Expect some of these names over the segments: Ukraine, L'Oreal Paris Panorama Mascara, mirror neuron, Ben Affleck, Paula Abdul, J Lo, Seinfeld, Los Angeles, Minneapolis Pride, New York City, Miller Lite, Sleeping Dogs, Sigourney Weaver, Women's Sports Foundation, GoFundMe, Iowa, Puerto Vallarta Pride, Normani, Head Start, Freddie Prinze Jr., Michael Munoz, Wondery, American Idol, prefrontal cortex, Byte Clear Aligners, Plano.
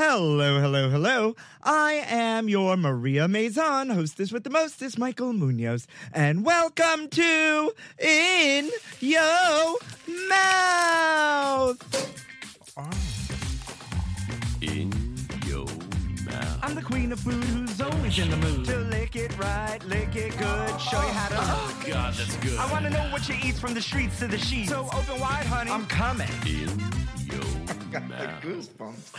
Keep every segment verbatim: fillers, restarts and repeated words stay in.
Hello, hello, hello. I am your Maria Maison, hostess with the mostest, Michael Munoz. And welcome to In Yo Mouth. In Yo Mouth. I'm the queen of food who's always in the mood. To lick it right, lick it good, show you how to... Oh, God, that's good. I want to know what you eat from the streets to the sheets. So open wide, honey. I'm coming. In Yo Mouth. I got the goosebumps.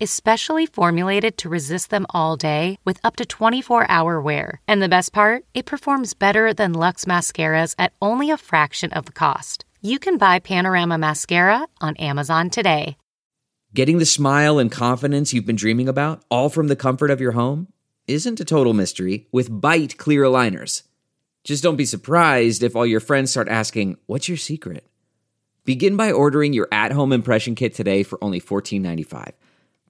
is specially formulated to resist them all day with up to twenty-four hour wear. And the best part? It performs better than Luxe mascaras at only a fraction of the cost. You can buy Panorama Mascara on Amazon today. Getting the smile and confidence you've been dreaming about, all from the comfort of your home, isn't a total mystery with Byte Clear Aligners. Just don't be surprised if all your friends start asking, "What's your secret?" Begin by ordering your at-home impression kit today for only fourteen dollars and ninety-five cents.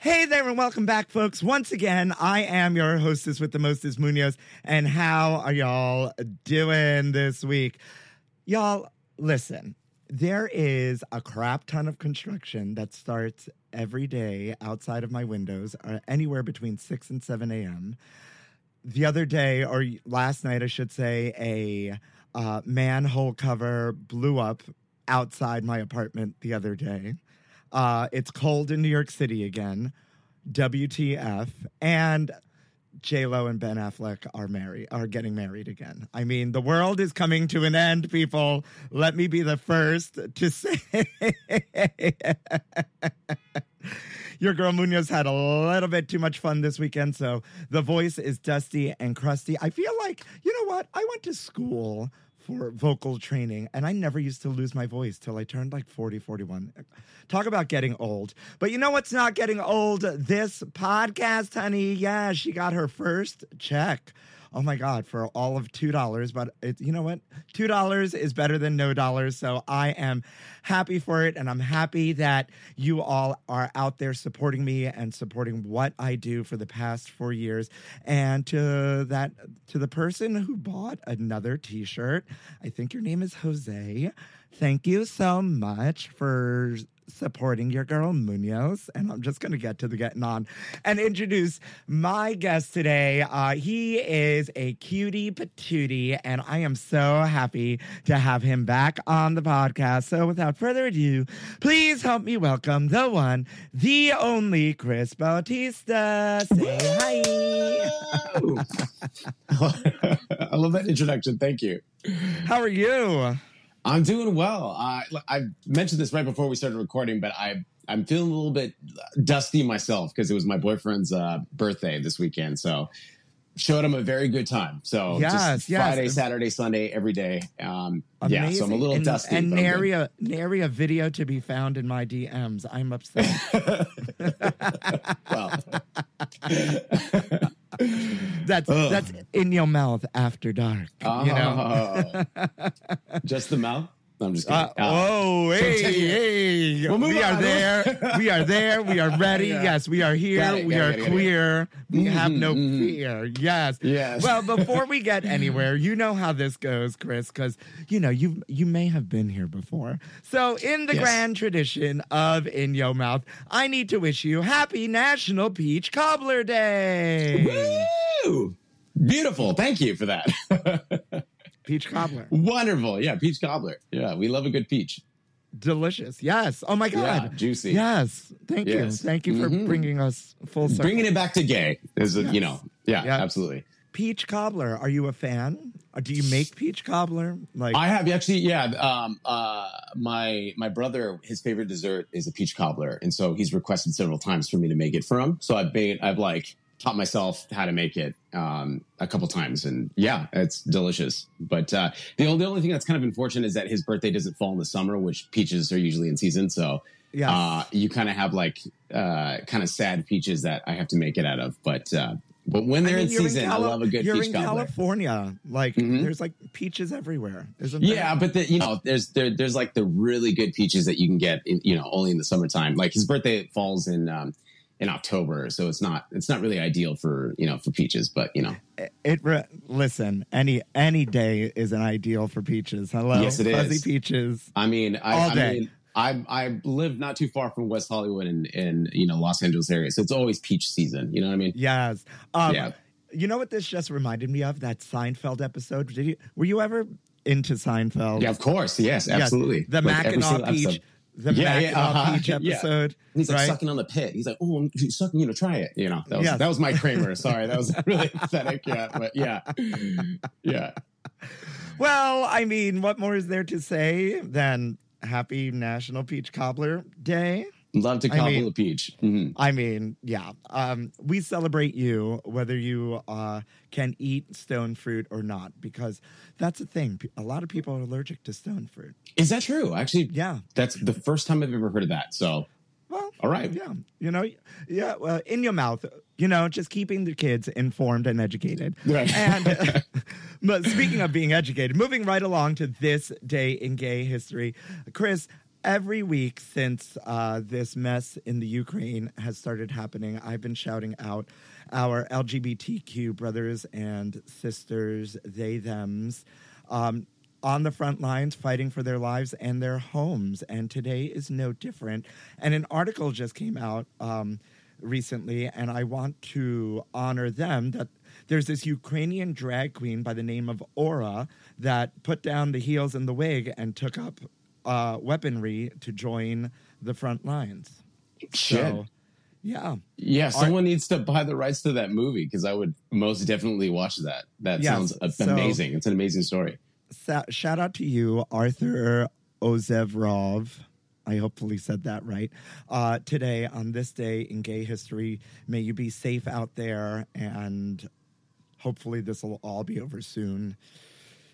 Hey there and welcome back, folks. Once again, I am your hostess with the mostest, Munoz. And how are y'all doing this week? Y'all, listen, there is a crap ton of construction that starts every day outside of my windows, uh, anywhere between six and seven a.m. The other day, or last night, I should say, a uh, manhole cover blew up outside my apartment the other day. Uh, it's cold in New York City again, W T F, and J Lo and Ben Affleck are married, are getting married again. I mean, the world is coming to an end, people. Let me be the first to say. Your girl Munoz had a little bit too much fun this weekend, so the voice is dusty and crusty. I feel like, you know what? I went to school for vocal training, and I never used to lose my voice till I turned like forty, forty-one. Talk about getting old. But you know what's not getting old? This podcast, honey. Yeah, she got her first check. Oh my God, for all of two dollars. But it, you know what? two dollars is better than no dollars. So I am happy for it. And I'm happy that you all are out there supporting me and supporting what I do for the past four years. And to that, to the person who bought another t-shirt, I think your name is Jose. Thank you so much for supporting your girl Munoz. And I'm just going to get to the getting on and introduce my guest today. Uh, he is a cutie patootie, and I am so happy to have him back on the podcast. So without further ado, please help me welcome the one, the only Chris Bautista. Say hi. I love that introduction. Thank you. How are you? I'm doing well. Uh, I mentioned this right before we started recording, but I, I'm feeling a little bit dusty myself because it was my boyfriend's uh, birthday this weekend. So showed him a very good time. So yes, just yes. Friday, Saturday, Sunday, every day. Um, yeah, so I'm a little and, dusty. And nary a, nary a video to be found in my D Ms. I'm upset. Well... That's Ugh. that's in your mouth after dark. Oh, you know? Just the mouth? No, I'm just kidding. Uh, oh, hey, hey. We'll we are on. there. We are there. We are ready. Yeah. Yes, we are here. Got it, got we are it, queer. It. We mm-hmm, have no mm-hmm. fear. Yes. Yes. Well, before we get anywhere, you know how this goes, Chris, because, you know, you you may have been here before. So in the yes. grand tradition of In Yo Mouth, I need to wish you happy National Peach Cobbler Day. Woo! Beautiful. Thank you for that. Peach cobbler. Wonderful. Yeah, peach cobbler. Yeah, we love a good peach. Delicious. Yes. Oh, my God. Yeah, juicy. Yes. Thank yes. you. Thank you for mm-hmm. bringing us full circle. Bringing it back to gay is, yes. a, you know, yeah, yeah, absolutely. peach cobbler. Are you a fan? Or do you make peach cobbler? Like I have actually, yeah. Um, uh, my my brother, his favorite dessert is a peach cobbler, and so he's requested several times for me to make it for him. So I've made, I've like taught myself how to make it um, a couple times, and yeah, it's delicious. But uh, the only, the only thing that's kind of unfortunate is that his birthday doesn't fall in the summer, which peaches are usually in season. So. Yeah, uh, you kind of have like uh, kind of sad peaches that I have to make it out of, but uh, but when they're I mean, in season, in Cali- I love a good you're peach. You're in cobbler. California, like mm-hmm. there's like peaches everywhere, isn't there? Yeah, but the, you know, there's there, there's like the really good peaches that you can get, in, you know, only in the summertime. Like his birthday falls in um, in October, so it's not it's not really ideal for you know for peaches, but you know, it, it re- listen any any day is an ideal for peaches. Hello, yes, it is fuzzy peaches. I mean, I, all day. I mean, I I live not too far from West Hollywood and, and you know, Los Angeles area. So it's always peach season. You know what I mean? Yes. Um, yeah. You know what this just reminded me of? That Seinfeld episode. Did you, were you ever into Seinfeld? Yeah, of course. Yes, absolutely. Yes. The like Mackinac peach. Episode. The yeah, Mackinac yeah, uh-huh. peach episode. Yeah. He's like right? sucking on the pit. He's like, oh, I'm sucking, you know, try it. You know, that was, yes. that was my Kramer. Sorry, that was really pathetic. Yeah, but yeah. Yeah. Well, I mean, what more is there to say than... Happy National Peach Cobbler Day. Love to cobble I mean, a peach. Mm-hmm. I mean, yeah. Um, we celebrate you whether you uh, can eat stone fruit or not, because that's the thing. A lot of people are allergic to stone fruit. Is that true? Actually, yeah. That's the first time I've ever heard of that. So, well, all right. Yeah. You know, yeah. Well, in your mouth, you know, just keeping the kids informed and educated. Right. And but speaking of being educated, moving right along to this day in gay history. Chris, every week since uh, this mess in the Ukraine has started happening, I've been shouting out our L G B T Q brothers and sisters, they, thems, um, on the front lines fighting for their lives and their homes. And today is no different. And an article just came out um, recently, and I want to honor them that there's this Ukrainian drag queen by the name of Aura that put down the heels and the wig and took up uh, weaponry to join the front lines. Shit. So, yeah. Yeah, someone Art- needs to buy the rights to that movie because I would most definitely watch that. That yes, sounds so, amazing. It's an amazing story. Sa- shout out to you, Arthur Ozevrov. I hopefully said that right. Uh, today, on this day in gay history, may you be safe out there, and hopefully this will all be over soon.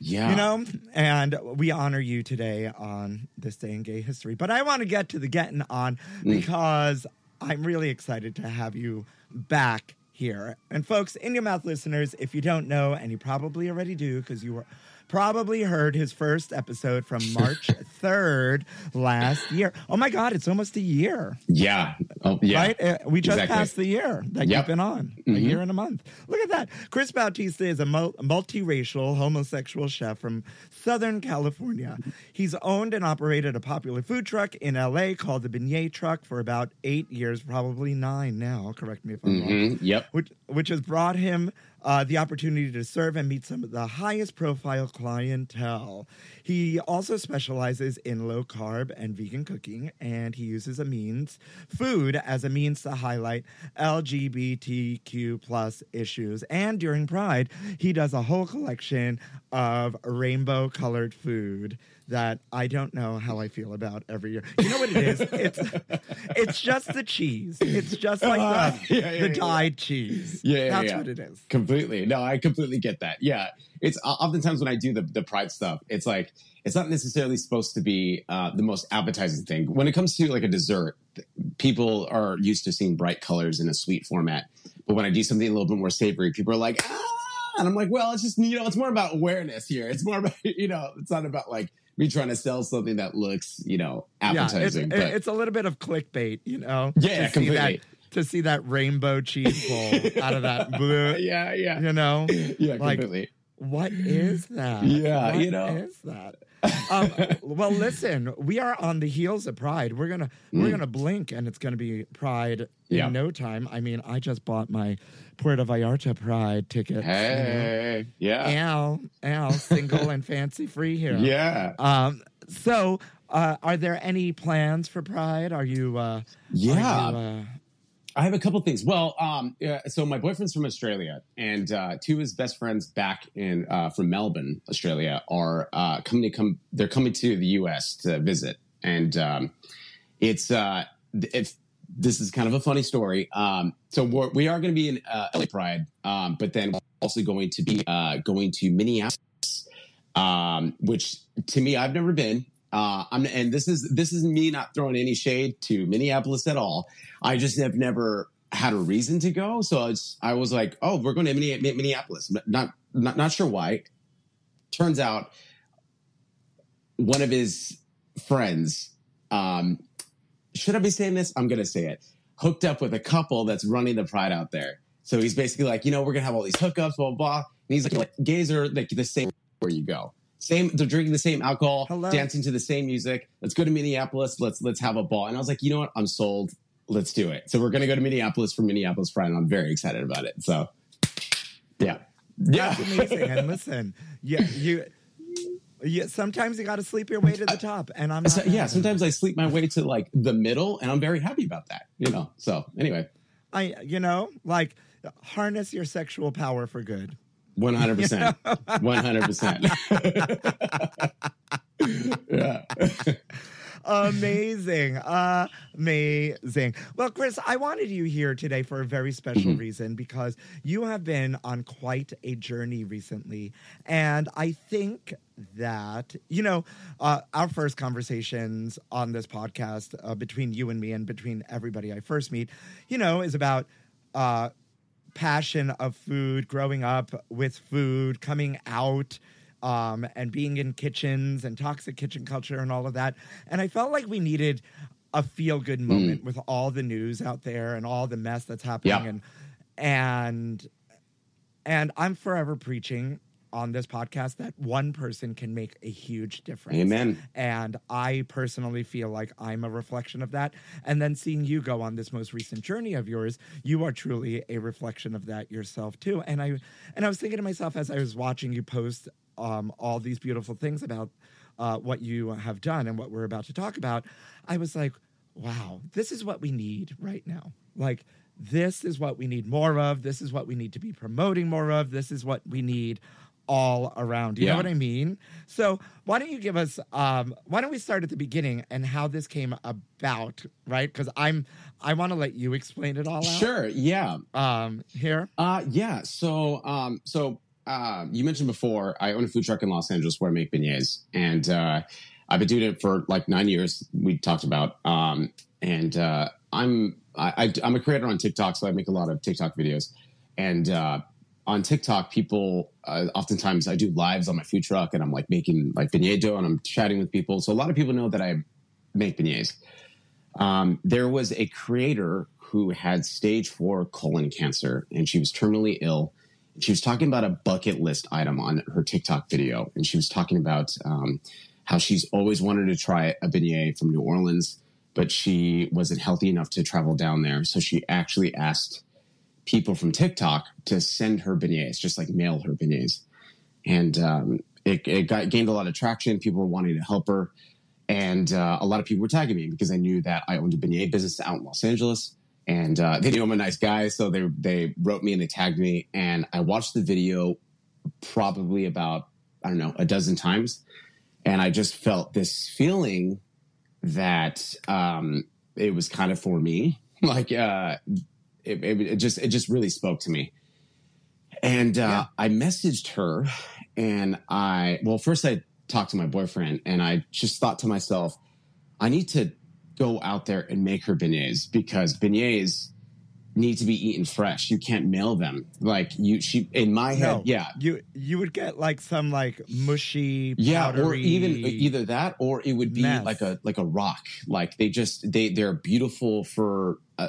Yeah. You know, and we honor you today on this day in gay history. But I want to get to the getting on because mm. I'm really excited to have you back here. And folks, In Your Mouth listeners, if you don't know, and you probably already do because you were... probably heard his first episode from March third last year. Oh, my God, it's almost a year. Yeah. Oh, yeah. Right? We just exactly. passed the year that yep. you've been on, mm-hmm. a year and a month. Look at that. Chris Bautista is a multiracial homosexual chef from Southern California. He's owned and operated a popular food truck in L A called the Beignet Truck for about eight years, probably nine now. Correct me if I'm mm-hmm. wrong. Yep. Which, which has brought him... Uh, the opportunity to serve and meet some of the highest profile clientele. He also specializes in low carb and vegan cooking, and he uses a means food as a means to highlight L G B T Q plus issues. And during Pride, he does a whole collection of rainbow colored food that I don't know how I feel about every year. You know what it is? It's it's just the cheese. It's just like uh, the, yeah, yeah, the yeah, dyed yeah. cheese. Yeah, yeah, That's yeah. what it is. Completely. No, I completely get that. Yeah. It's oftentimes when I do the, the Pride stuff, it's like, it's not necessarily supposed to be uh, the most appetizing thing. When it comes to like a dessert, people are used to seeing bright colors in a sweet format. But when I do something a little bit more savory, people are like, ah! And I'm like, well, it's just, you know, it's more about awareness here. It's more about, you know, it's not about like, me trying to sell something that looks, you know, appetizing. Yeah, it, but... it, it's a little bit of clickbait, you know? Yeah, to completely. See that, to see that rainbow cheese bowl out of that blue. Yeah, yeah. You know? Yeah, like, completely. What is that? Yeah, what you know. What is that? um, well, listen, we are on the heels of Pride. We're gonna mm. we're gonna blink, and it's gonna be Pride yeah. in no time. I mean, I just bought my Puerto Vallarta Pride ticket. Hey, you know? yeah, ow, ow, single and fancy free here. Yeah. Um. So, uh, are there any plans for Pride? Are you? Uh, yeah. Are you, uh, I have a couple things. Well, um, yeah, so my boyfriend's from Australia, and uh, two of his best friends back in uh, from Melbourne, Australia, are uh, coming to come. They're coming to the U S to visit, and um, it's uh, if this is kind of a funny story. Um, so we're, we are going to be in uh, L A Pride, um, but then we're also going to be uh, going to Minneapolis, um, which to me I've never been. Uh, I'm, and this is this is me not throwing any shade to Minneapolis at all. I just have never had a reason to go, so I was, I was like, "Oh, we're going to Minneapolis." Not not not sure why. Turns out, one of his friends. Um, should I be saying this? I'm going to say it. Hooked up with a couple that's running the pride out there. So he's basically like, you know, we're going to have all these hookups, blah blah blah. And he's like, "Gays are like the same where you go." Same, they're drinking the same alcohol, Hello. dancing to the same music. Let's go to Minneapolis. Let's let's have a ball. And I was like, you know what? I'm sold. Let's do it. So we're going to go to Minneapolis for Minneapolis Pride, and I'm very excited about it. So, yeah, yeah, that's amazing. And listen, yeah, you, yeah. Sometimes you got to sleep your way to the top, and I'm not so, yeah. Sometimes I sleep my way to like the middle, and I'm very happy about that. You know. So anyway, I you know like harness your sexual power for good. One hundred percent. One hundred percent. Yeah. Amazing. Uh, amazing. Well, Chris, I wanted you here today for a very special mm-hmm. reason, because you have been on quite a journey recently. And I think that, you know, uh, our first conversations on this podcast uh, between you and me and between everybody I first meet, you know, is about uh, passion of food, growing up with food, coming out um, and being in kitchens and toxic kitchen culture and all of that. And I felt like we needed a feel-good moment mm. with all the news out there and all the mess that's happening. Yeah. And and and I'm forever preaching on this podcast that one person can make a huge difference. Amen. And I personally feel like I'm a reflection of that. And then seeing you go on this most recent journey of yours, you are truly a reflection of that yourself too. And I and I was thinking to myself as I was watching you post um, all these beautiful things about uh, what you have done and what we're about to talk about, I was like, wow, this is what we need right now. Like, this is what we need more of. This is what we need to be promoting more of. This is what we need all around. You yeah. know what I mean? So why don't you give us, um, why don't we start at the beginning and how this came about, right? Because I'm, I want to let you explain it all out. Sure. Yeah. Um, here. Uh, yeah. So, um, so, uh, you mentioned before I own a food truck in Los Angeles where I make beignets, and, uh, I've been doing it for like nine years. We talked about, um, and, uh, I'm, I, I, I'm a creator on TikTok. So I make a lot of TikTok videos, and, uh, on TikTok, people uh, oftentimes I do lives on my food truck, and I'm like making like beignet dough, and I'm chatting with people. So a lot of people know that I make beignets. Um, there was a creator who had stage four colon cancer, and she was terminally ill. She was talking about a bucket list item on her TikTok video, and she was talking about um, how she's always wanted to try a beignet from New Orleans, but she wasn't healthy enough to travel down there. So she actually asked people from TikTok to send her beignets, just like mail her beignets. And um, it, it got, gained a lot of traction. People were wanting to help her. And uh, a lot of people were tagging me because I knew that I owned a beignet business out in Los Angeles. And uh, they knew I'm a nice guy, so they they wrote me and they tagged me. And I watched the video probably about, I don't know, a dozen times. And I just felt this feeling that um, it was kind of for me. Like, uh It, it, it just it just really spoke to me. And uh, yeah. I messaged her, and I well first I talked to my boyfriend, and I just thought to myself, I need to go out there and make her beignets, because beignets need to be eaten fresh. You can't mail them. Like you she in my head, no, yeah. You you would get like some like mushy yeah, powdery or even either that or it would be mess. like a like a rock. Like they just they they're beautiful for Uh,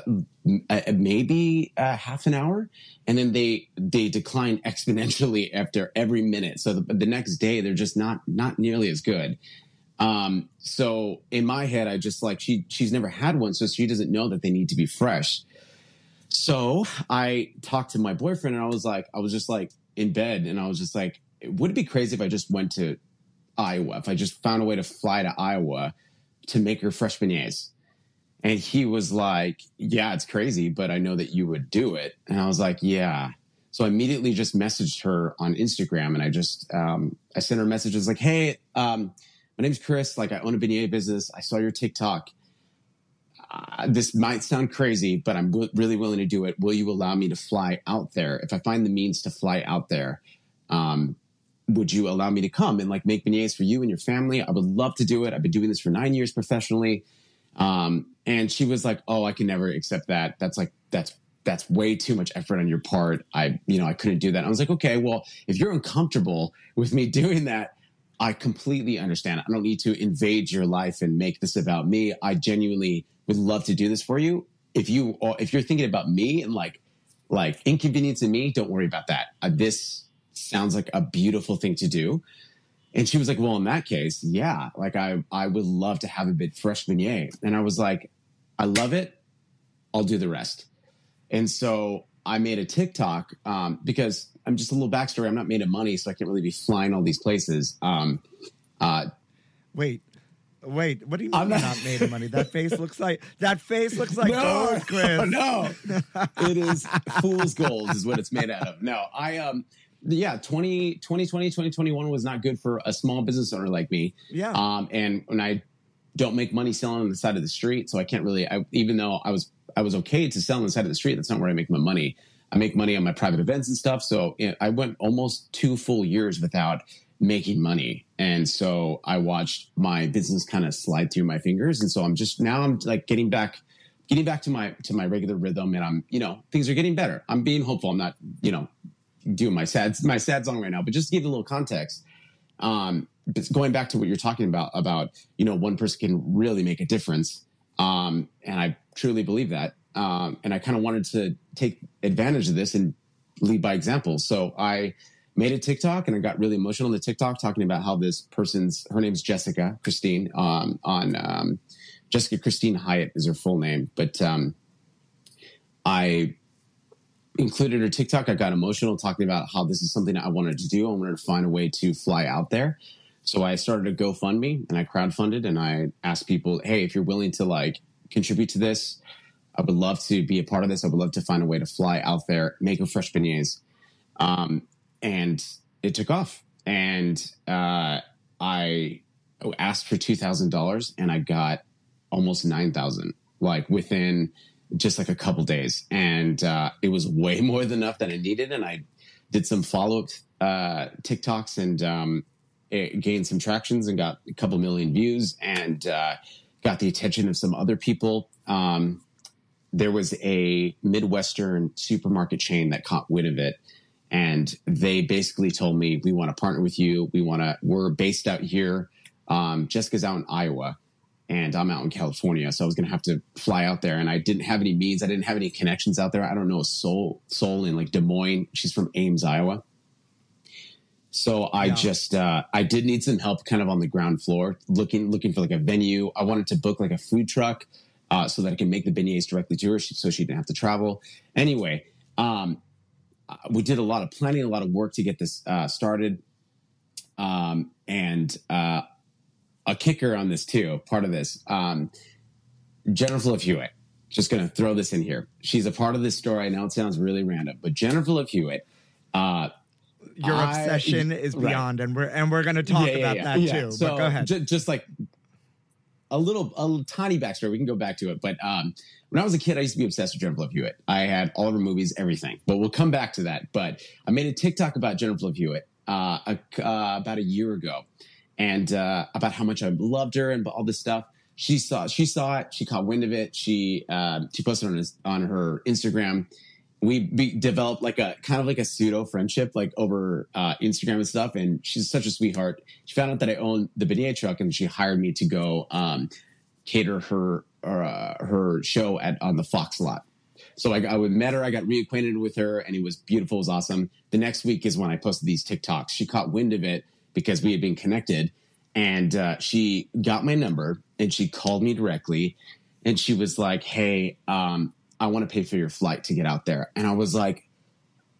maybe uh, half an hour, and then they they decline exponentially after every minute. So the, the next day they're just not not nearly as good. Um, so in my head, I just like she she's never had one, so she doesn't know that they need to be fresh. So I talked to my boyfriend, and I was like, I was just like in bed, and I was just like, would it be crazy if I just went to Iowa? If I just found a way to fly to Iowa to make her fresh beignets? And he was like, yeah, it's crazy, but I know that you would do it. And I was like, yeah. So I immediately just messaged her on Instagram, and I just, um, I sent her messages like, hey, um, my name's Chris. Like, I own a beignet business. I saw your TikTok. Uh, this might sound crazy, but I'm w- really willing to do it. Will you allow me to fly out there? If I find the means to fly out there, um, would you allow me to come and like make beignets for you and your family? I would love to do it. I've been doing this for nine years professionally. Um, and she was like, oh, I can never accept that. That's like, that's that's way too much effort on your part. I, you know, I couldn't do that. I was like, okay, well, if you're uncomfortable with me doing that, I completely understand. I don't need to invade your life and make this about me. I genuinely would love to do this for you. If you, if you're thinking about me and like, like inconveniencing me, don't worry about that. Uh, this sounds like a beautiful thing to do. And she was like, well, in that case, yeah, like I, I would love to have a bit fresh beignet. And I was like, I love it. I'll do the rest. And so I made a TikTok um, because I'm just a little backstory. I'm not made of money, so I can't really be flying all these places. Um, uh, wait, wait. What do you mean I'm not, not made of money? That face looks like that face looks like no, gold, Chris. Oh, no, it is fool's gold is what it's made out of. No, I um, yeah, twenty twenty, twenty twenty-one was not good for a small business owner like me. Yeah. Um, and when I don't make money selling on the side of the street, so I can't really. I, even though I was. I was okay to sell on the side of the street. That's not where I make my money. I make money on my private events and stuff. So you know, I went almost two full years without making money. And so I watched my business kind of slide through my fingers. And so I'm just, now I'm like getting back, getting back to my, to my regular rhythm, and I'm, you know, things are getting better. I'm being hopeful. I'm not, you know, doing my sad, my sad song right now, but just to give it a little context. Um, but going back to what you're talking about, about, you know, one person can really make a difference. Um, and I truly believe that. Um, and I kind of wanted to take advantage of this and lead by example. So I made a TikTok, and I got really emotional in the TikTok talking about how this person's, her name's Jessica Christine, um, on, um, Jessica Christine Hyatt is her full name. But, um, I included her TikTok. I got emotional talking about how this is something I wanted to do. I wanted to find a way to fly out there. So I started a GoFundMe, and I crowdfunded, and I asked people, hey, if you're willing to like contribute to this, I would love to be a part of this. I would love to find a way to fly out there, make a fresh beignets. Um, and it took off. And uh, I asked for two thousand dollars, and I got almost nine thousand dollars, like within just like a couple days. And uh, it was way more than enough that I needed. And I did some follow-up uh, TikToks, and um it gained some tractions and got a couple million views, and uh, got the attention of some other people. Um, there was a Midwestern supermarket chain that caught wind of it, and they basically told me, we want to partner with you. We want to, we're based out here. Um, Jessica's out in Iowa, and I'm out in California. So I was going to have to fly out there, and I didn't have any means. I didn't have any connections out there. I don't know a soul, soul in like Des Moines. She's from Ames, Iowa. So I yeah. just, uh, I did need some help kind of on the ground floor, looking, looking for like a venue. I wanted to book like a food truck uh, so that I can make the beignets directly to her, so she didn't have to travel. Anyway, um, we did a lot of planning, a lot of work to get this uh, started. Um, and uh, a kicker on this too, part of this, um, Jennifer Love Hewitt, just going to throw this in here. She's a part of this story. I know it sounds really random, but Jennifer Love Hewitt, uh, your obsession I, is beyond, right. and we're and we're going to talk yeah, yeah, about yeah, that yeah. too. So but go ahead. J- just like a little, a little tiny backstory. We can go back to it. But um, when I was a kid, I used to be obsessed with Jennifer Love Hewitt. I had all of her movies, everything. But we'll come back to that. But I made a TikTok about Jennifer Love Hewitt uh, a, uh, about a year ago, and uh, about how much I loved her and all this stuff. She saw, she saw it. She caught wind of it. She uh, she posted on his, on her Instagram. We be, developed like a kind of like a pseudo friendship, like over uh, Instagram and stuff. And she's such a sweetheart. She found out that I own the beignet truck, and she hired me to go um, cater her uh, her show at on the Fox lot. So I, I met her. I got reacquainted with her, and it was beautiful. It was awesome. The next week is when I posted these TikToks. She caught wind of it because we had been connected, and uh, she got my number, and she called me directly, and she was like, "Hey, um, I want to pay for your flight to get out there." And I was like,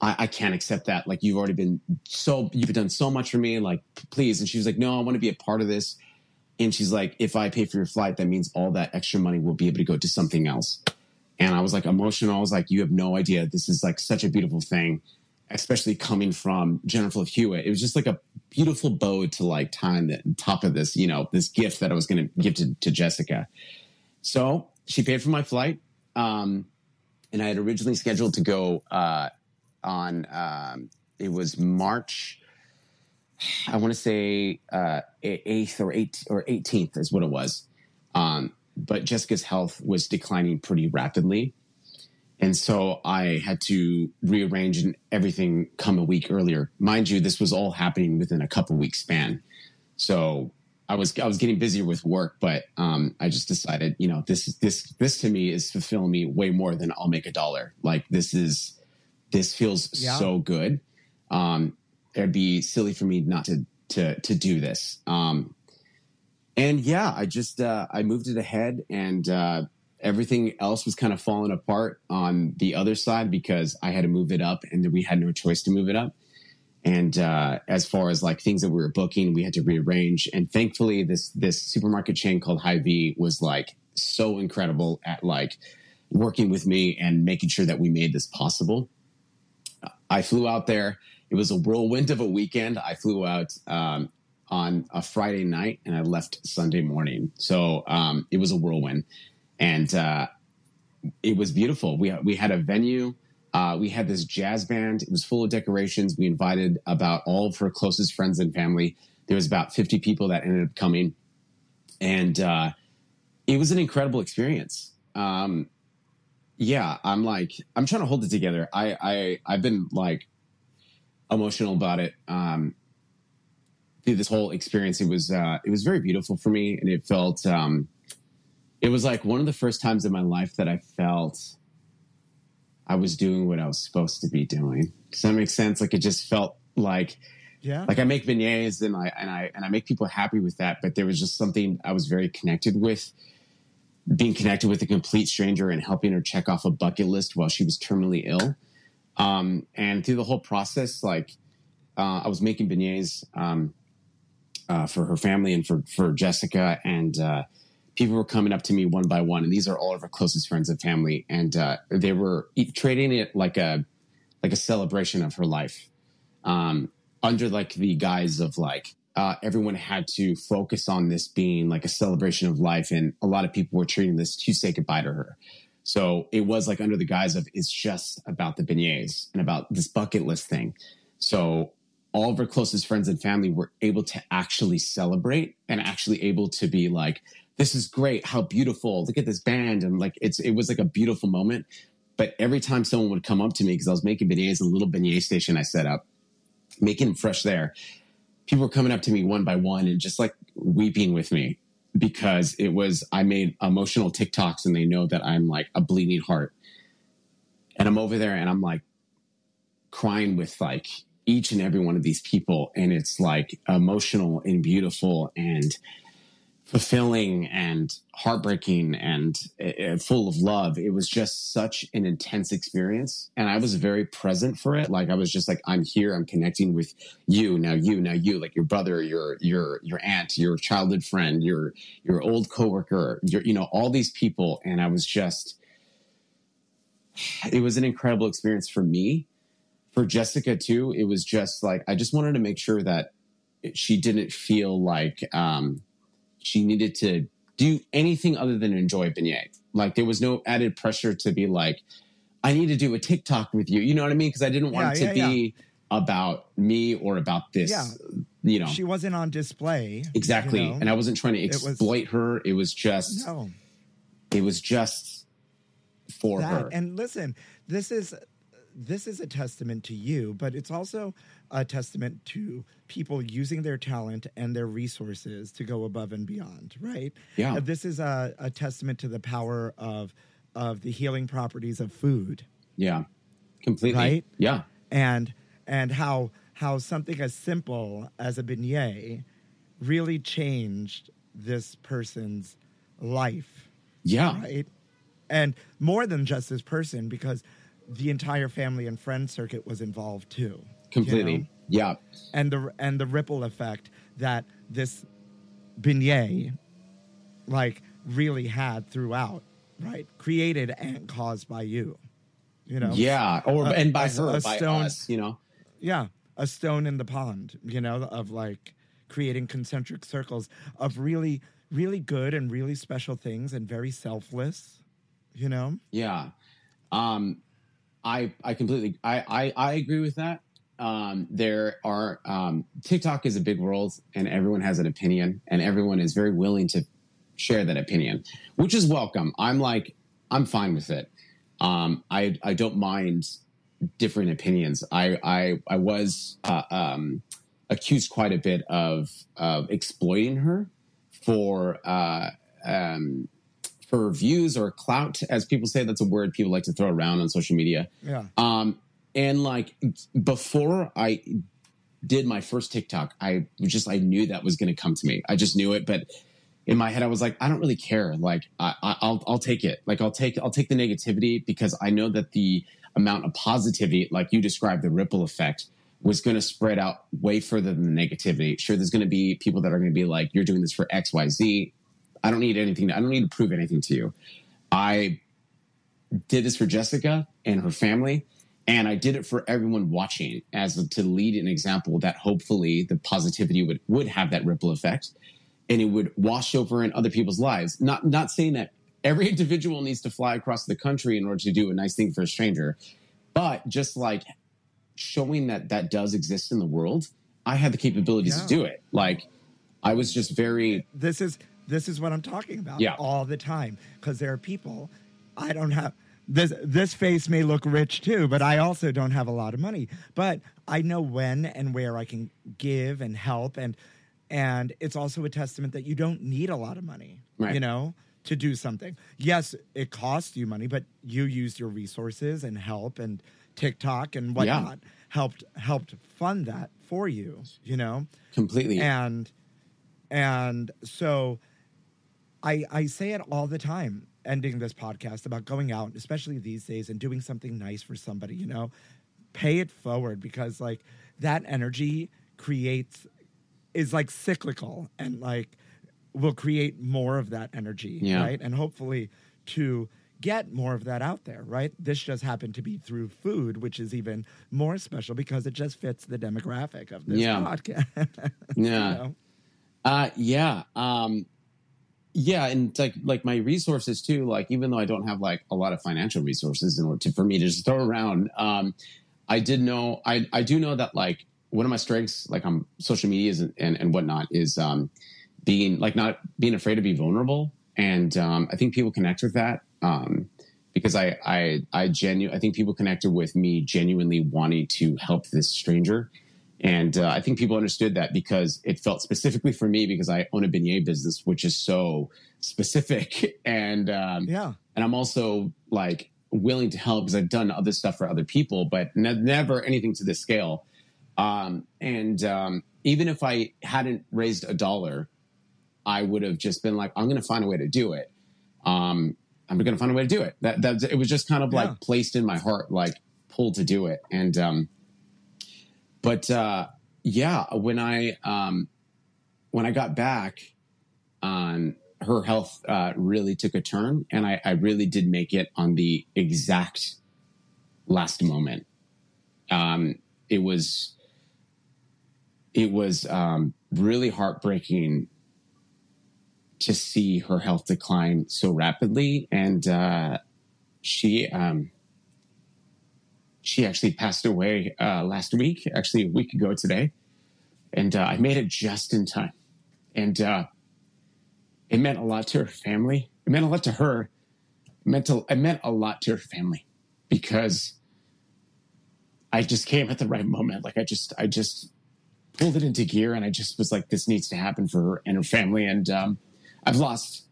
I, I can't accept that. Like, you've already been so, you've done so much for me. Like, please. And she was like, no, I want to be a part of this. And she's like, if I pay for your flight, that means all that extra money will be able to go to something else. And I was like emotional. I was like, you have no idea. This is like such a beautiful thing, especially coming from Jennifer Love Hewitt. It was just like a beautiful bow to like tie on the top of this, you know, this gift that I was going to give to, to Jessica. So she paid for my flight. Um, and I had originally scheduled to go uh, on, um, it was March, I want to say uh, eighth or eighth or eighteenth is what it was. Um, but Jessica's health was declining pretty rapidly. And so I had to rearrange and everything come a week earlier. Mind you, this was all happening within a couple week span. So I was I was getting busier with work, but um, I just decided, you know, this this this to me is fulfilling me way more than I'll make a dollar. Like this is this feels yeah. so good. Um, it'd be silly for me not to to to do this. Um, and yeah, I just uh, I moved it ahead and. Uh, Everything else was kind of falling apart on the other side because I had to move it up and then we had no choice to move it up. And uh, as far as like things that we were booking, we had to rearrange. And thankfully this this supermarket chain called Hy-Vee was like so incredible at like working with me and making sure that we made this possible. I flew out there. It was a whirlwind of a weekend. I flew out um, on a Friday night and I left Sunday morning. So um, it was a whirlwind. And uh, it was beautiful. We we had a venue. Uh, we had this jazz band. It was full of decorations. We invited about all of her closest friends and family. There was about fifty people that ended up coming. And uh, it was an incredible experience. Um, yeah, I'm like, I'm trying to hold it together. I, I, I've been like emotional about it. Um, through this whole experience, it was, uh, it was very beautiful for me. And it felt... Um, It was like one of the first times in my life that I felt I was doing what I was supposed to be doing. Does that make sense? Like it just felt like, yeah, like I make beignets and I and I and I make people happy with that. But there was just something I was very connected with, being connected with a complete stranger and helping her check off a bucket list while she was terminally ill. Um, and through the whole process, like uh, I was making beignets um, uh, for her family and for for Jessica and. Uh, People were coming up to me one by one, and these are all of our closest friends and family. And uh, they were treating it like a like a celebration of her life, um, under like the guise of like uh, everyone had to focus on this being like a celebration of life, and a lot of people were treating this to say goodbye to her. So it was like under the guise of it's just about the beignets and about this bucket list thing. So all of our closest friends and family were able to actually celebrate and actually able to be like, this is great. How beautiful. Look at this band. And like, it's, it was like a beautiful moment. But every time someone would come up to me, cause I was making beignets in a little beignet station I set up, making them fresh there. People were coming up to me one by one and just like weeping with me because it was, I made emotional TikToks and they know that I'm like a bleeding heart and I'm over there and I'm like crying with like each and every one of these people. And it's like emotional and beautiful and fulfilling and heartbreaking and uh, full of love. It was just such an intense experience. And I was very present for it. Like I was just like, I'm here, I'm connecting with you now, you now, you like your brother, your, your, your aunt, your childhood friend, your, your old coworker, your, you know, all these people. And I was just, it was an incredible experience for me, for Jessica too. It was just like, I just wanted to make sure that she didn't feel like, um, she needed to do anything other than enjoy beignet. Like there was no added pressure to be like, I need to do a TikTok with you. You know what I mean? Because I didn't want yeah, it to yeah, be yeah. about me or about this, yeah. you know. She wasn't on display. Exactly. You know? And I wasn't trying to exploit it was, her. It was just, no. it was just for that, her. And listen, this is, this is a testament to you, but it's also a testament to people using their talent and their resources to go above and beyond, right? Yeah. This is a, a testament to the power of of the healing properties of food. Yeah, completely. Right? Yeah. And and how how something as simple as a beignet really changed this person's life. Yeah. Right? And more than just this person, because the entire family and friend circuit was involved too. Completely. You know? Yeah. And the and the ripple effect that this Beignet, like, really had throughout, right? Created and caused by you, you know? Yeah, or a, and by a, her, a by stone, us, you know? Yeah, a stone in the pond, you know, of, like, creating concentric circles of really, really good and really special things and very selfless, you know? Yeah. Um, I I completely, I, I, I agree with that. Um, there are, um, TikTok is a big world and everyone has an opinion and everyone is very willing to share that opinion, which is welcome. I'm like, I'm fine with it. Um, I, I don't mind different opinions. I, I, I was, uh, um, accused quite a bit of, of exploiting her for, uh, um, for views or clout, as people say. That's a word people like to throw around on social media. Yeah. Um, And like before I did my first TikTok, I just, I knew that was going to come to me. I just knew it. But in my head, I was like, I don't really care. Like I, I'll, I'll take it. Like I'll take, I'll take the negativity, because I know that the amount of positivity, like you described, the ripple effect was going to spread out way further than the negativity. Sure. There's going to be people that are going to be like, you're doing this for X, Y, Z. I don't need anything. I don't need to prove anything to you. I did this for Jessica and her family. And I did it for everyone watching, as a, to lead an example that hopefully the positivity would, would have that ripple effect, and it would wash over in other people's lives. Not not saying that every individual needs to fly across the country in order to do a nice thing for a stranger, but just like showing that that does exist in the world. I had the capabilities yeah. to do it. Like I was just very. This is this is what I'm talking about yeah. all the time, because there are people I don't have. This this face may look rich too, but I also don't have a lot of money. But I know when and where I can give and help, and and it's also a testament that you don't need a lot of money, right. you know, to do something. Yes, it costs you money, but you used your resources and help, and TikTok and whatnot yeah. helped helped fund that for you, you know, completely. And and so I I say it all the time. Ending this podcast about going out, especially these days, and doing something nice for somebody, you know, pay it forward, because like that energy creates is like cyclical, and like will create more of that energy. Yeah. Right. And hopefully to get more of that out there. Right. This just happened to be through food, which is even more special because it just fits the demographic of this yeah. podcast. yeah. You know? Uh, yeah. Um, Yeah, and like like my resources too. Like even though I don't have like a lot of financial resources in order to, for me to just throw around, um, I did know I I do know that like one of my strengths, like on social medias and, and, and whatnot, is um, being like not being afraid to be vulnerable, and um, I think people connect with that um, because I I I genu- I think people connected with me genuinely wanting to help this stranger. And uh, I think people understood that because it felt specifically for me, because I own a beignet business, which is so specific. And um, yeah, and I'm also like willing to help because I've done other stuff for other people, but ne- never anything to this scale. Um, and um, even if I hadn't raised a dollar, I would have just been like, I'm going to find a way to do it. Um, I'm going to find a way to do it. That, that it was just kind of like yeah. placed in my heart, like pulled to do it. And um, But uh, yeah, when I um, when I got back, um, her health uh, really took a turn, and I, I really did make it on the exact last moment. Um, it was it was um, really heartbreaking to see her health decline so rapidly, and uh, she. Um, She actually passed away uh, last week, actually a week ago today. And uh, I made it just in time. And uh, it meant a lot to her family. It meant a lot to her. It meant, to, it meant a lot to her family because I just came at the right moment. Like I just I just pulled it into gear, and I just was like, this needs to happen for her and her family. And um, I've lost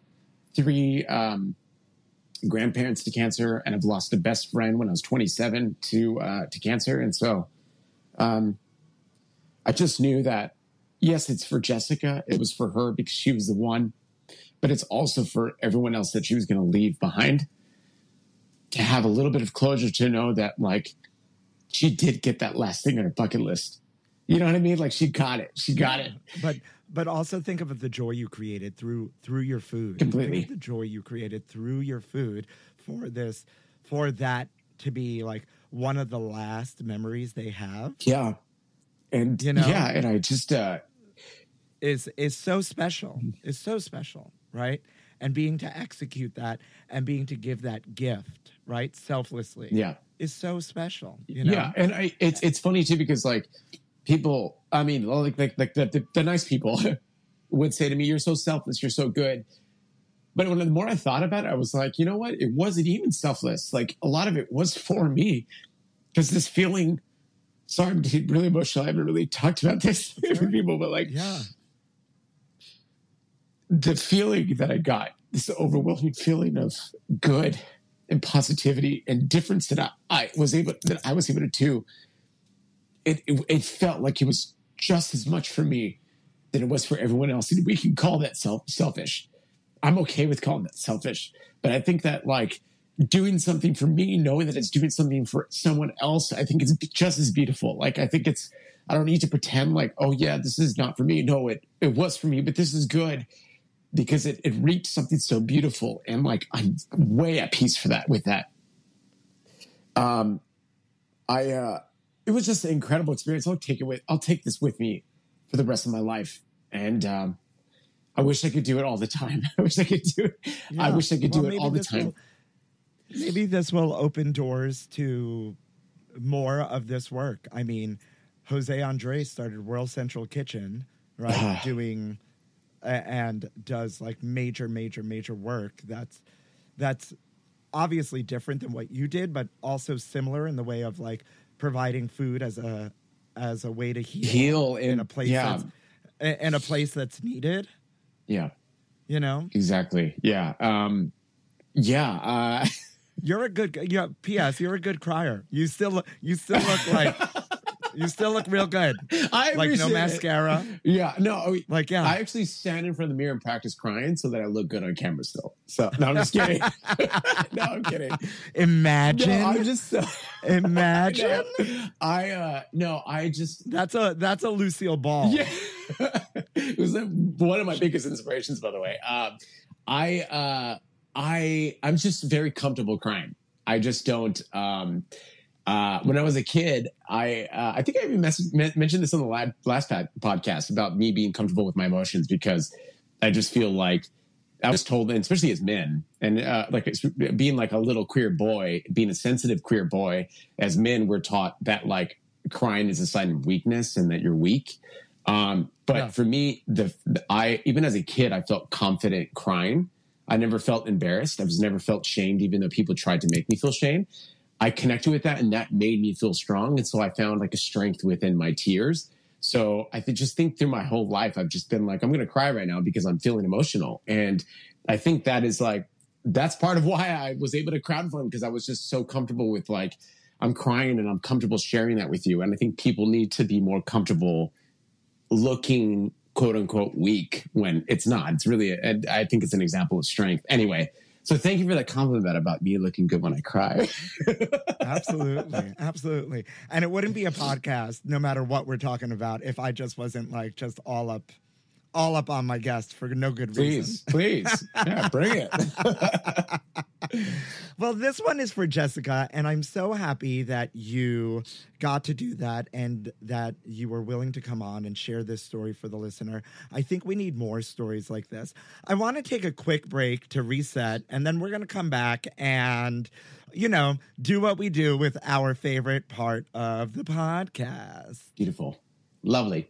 three... Um, grandparents to cancer, and I've lost a best friend when I was twenty-seven to uh to cancer. And so um I just knew that yes, it's for Jessica, it was for her because she was the one, but it's also for everyone else that she was going to leave behind, to have a little bit of closure, to know that like she did get that last thing on her bucket list. You know what I mean? Like she caught it. She got it. But but also think of the joy you created through through your food. Completely. Think of the joy you created through your food for this, for that to be like one of the last memories they have. Yeah. And you know, yeah, and I just uh is is so special. It's so special, right? And being to execute that and being to give that gift, right? Selflessly. Yeah. Is so special. You know? Yeah. And I it's it's funny too, because like people, I mean, like like like the, the, the nice people would say to me, "You're so selfless, you're so good." But when the more I thought about it, I was like, you know what? It wasn't even selfless. Like a lot of it was for me. Because this feeling, sorry, I'm really emotional. I haven't really talked about this with sure. people, but like yeah. the feeling that I got, this overwhelming feeling of good and positivity and difference that I, I was able that I was able to do. It, it it felt like it was just as much for me than it was for everyone else. And we can call that self selfish. I'm okay with calling that selfish. But I think that like doing something for me, knowing that it's doing something for someone else, I think it's just as beautiful. Like I think it's, I don't need to pretend like, oh yeah, this is not for me. No, it it was for me, but this is good because it, it reaped something so beautiful. And like I'm way at peace for that with that. Um I uh It was just an incredible experience. I'll take it with, I'll take this with me for the rest of my life. And um, I wish I could do it all the time. I wish I could do it. Yeah. I wish I could well, do it all the time. Will, maybe this will open doors to more of this work. I mean, Jose Andres started World Central Kitchen, right? Doing uh, and does like major, major, major work. That's, that's obviously different than what you did, but also similar in the way of like, providing food as a as a way to heal, heal in, in a place yeah. that's, in a place that's needed. Yeah, you know exactly. Yeah, um, yeah. Uh. You're a good. Yeah. P S You're a good crier. You still you still look like you still look real good. I like no mascara. It. Yeah. No. Like yeah. I actually stand in front of the mirror and practice crying so that I look good on camera still. So no, I'm just kidding. no, I'm kidding. Imagine. No, I'm just. So- Imagine. No, I uh no, I just that's a that's a Lucille Ball. Yeah. It was one of my biggest inspirations, by the way. Um I uh I I'm just very comfortable crying. I just don't um uh when I was a kid, I uh, I think I even mess- mentioned this on the last podcast about me being comfortable with my emotions because I just feel like I was told, and especially as men, and uh, like being like a little queer boy, being a sensitive queer boy, as men we're taught that like crying is a sign of weakness and that you're weak. Um, but yeah. for me, the I even as a kid, I felt confident crying. I never felt embarrassed. I was never felt shamed, even though people tried to make me feel shame. I connected with that, and that made me feel strong. And so I found like a strength within my tears. So I th- just think through my whole life, I've just been like, I'm going to cry right now because I'm feeling emotional. And I think that is like, that's part of why I was able to crowdfund because I was just so comfortable with like, I'm crying and I'm comfortable sharing that with you. And I think people need to be more comfortable looking quote unquote weak when it's not. It's really, a, I think it's an example of strength. Anyway, so thank you for that compliment about me looking good when I cry. Absolutely. Absolutely. And it wouldn't be a podcast, no matter what we're talking about, if I just wasn't like just all up, all up on my guest for no good reason. Please, please. Yeah, bring it. Well, this one is for Jessica, and I'm so happy that you got to do that and that you were willing to come on and share this story for the listener. I think we need more stories like this. I want to take a quick break to reset, and then we're going to come back and, you know, do what we do with our favorite part of the podcast. Beautiful. Lovely.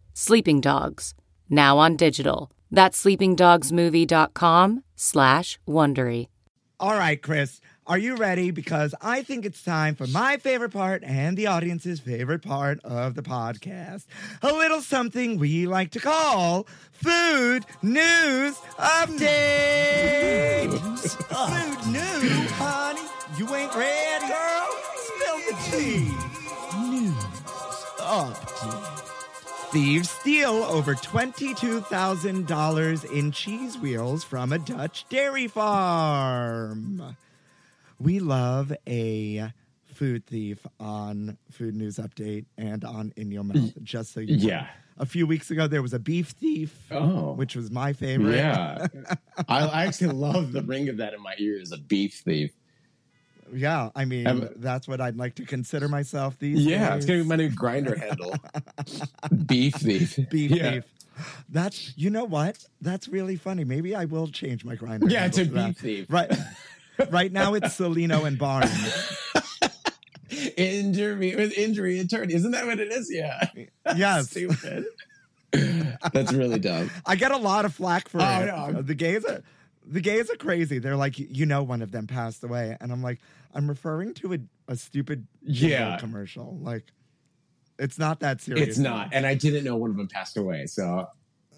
Sleeping Dogs, now on digital. That's sleeping dogs movie dot com slash Wondery. All right, Chris, Are you ready? Because I think it's time for my favorite part and the audience's favorite part of the podcast. A little something we like to call Food News Update. Food News, honey. You ain't ready, girl. Spill the tea. News Update. Thieves steal over twenty-two thousand dollars in cheese wheels from a Dutch dairy farm. We love a food thief on Food News Update and on In Your Mouth, just so you know. Yeah. A few weeks ago, there was a beef thief, oh. which was my favorite. Yeah. I actually love the ring of that in my ears, a beef thief. Yeah, I mean, um, that's what I'd like to consider myself these yeah, days. Yeah, it's going to be my new grinder handle. Beef thief. Beef yeah. thief. That's, you know what? That's really funny. Maybe I will change my grinder yeah, handle. Yeah, it's a beef that. thief. Right. Right now, it's Celino and Barnes. Injury with injury attorney. Isn't that what it is? Yeah. Yes. Stupid. That's really dumb. I get a lot of flack for oh, it. No. The gays are the gays are crazy. They're like, you know, one of them passed away, and I'm like, I'm referring to a, a stupid yeah commercial. Like, it's not that serious. It's not. And I didn't know one of them passed away, so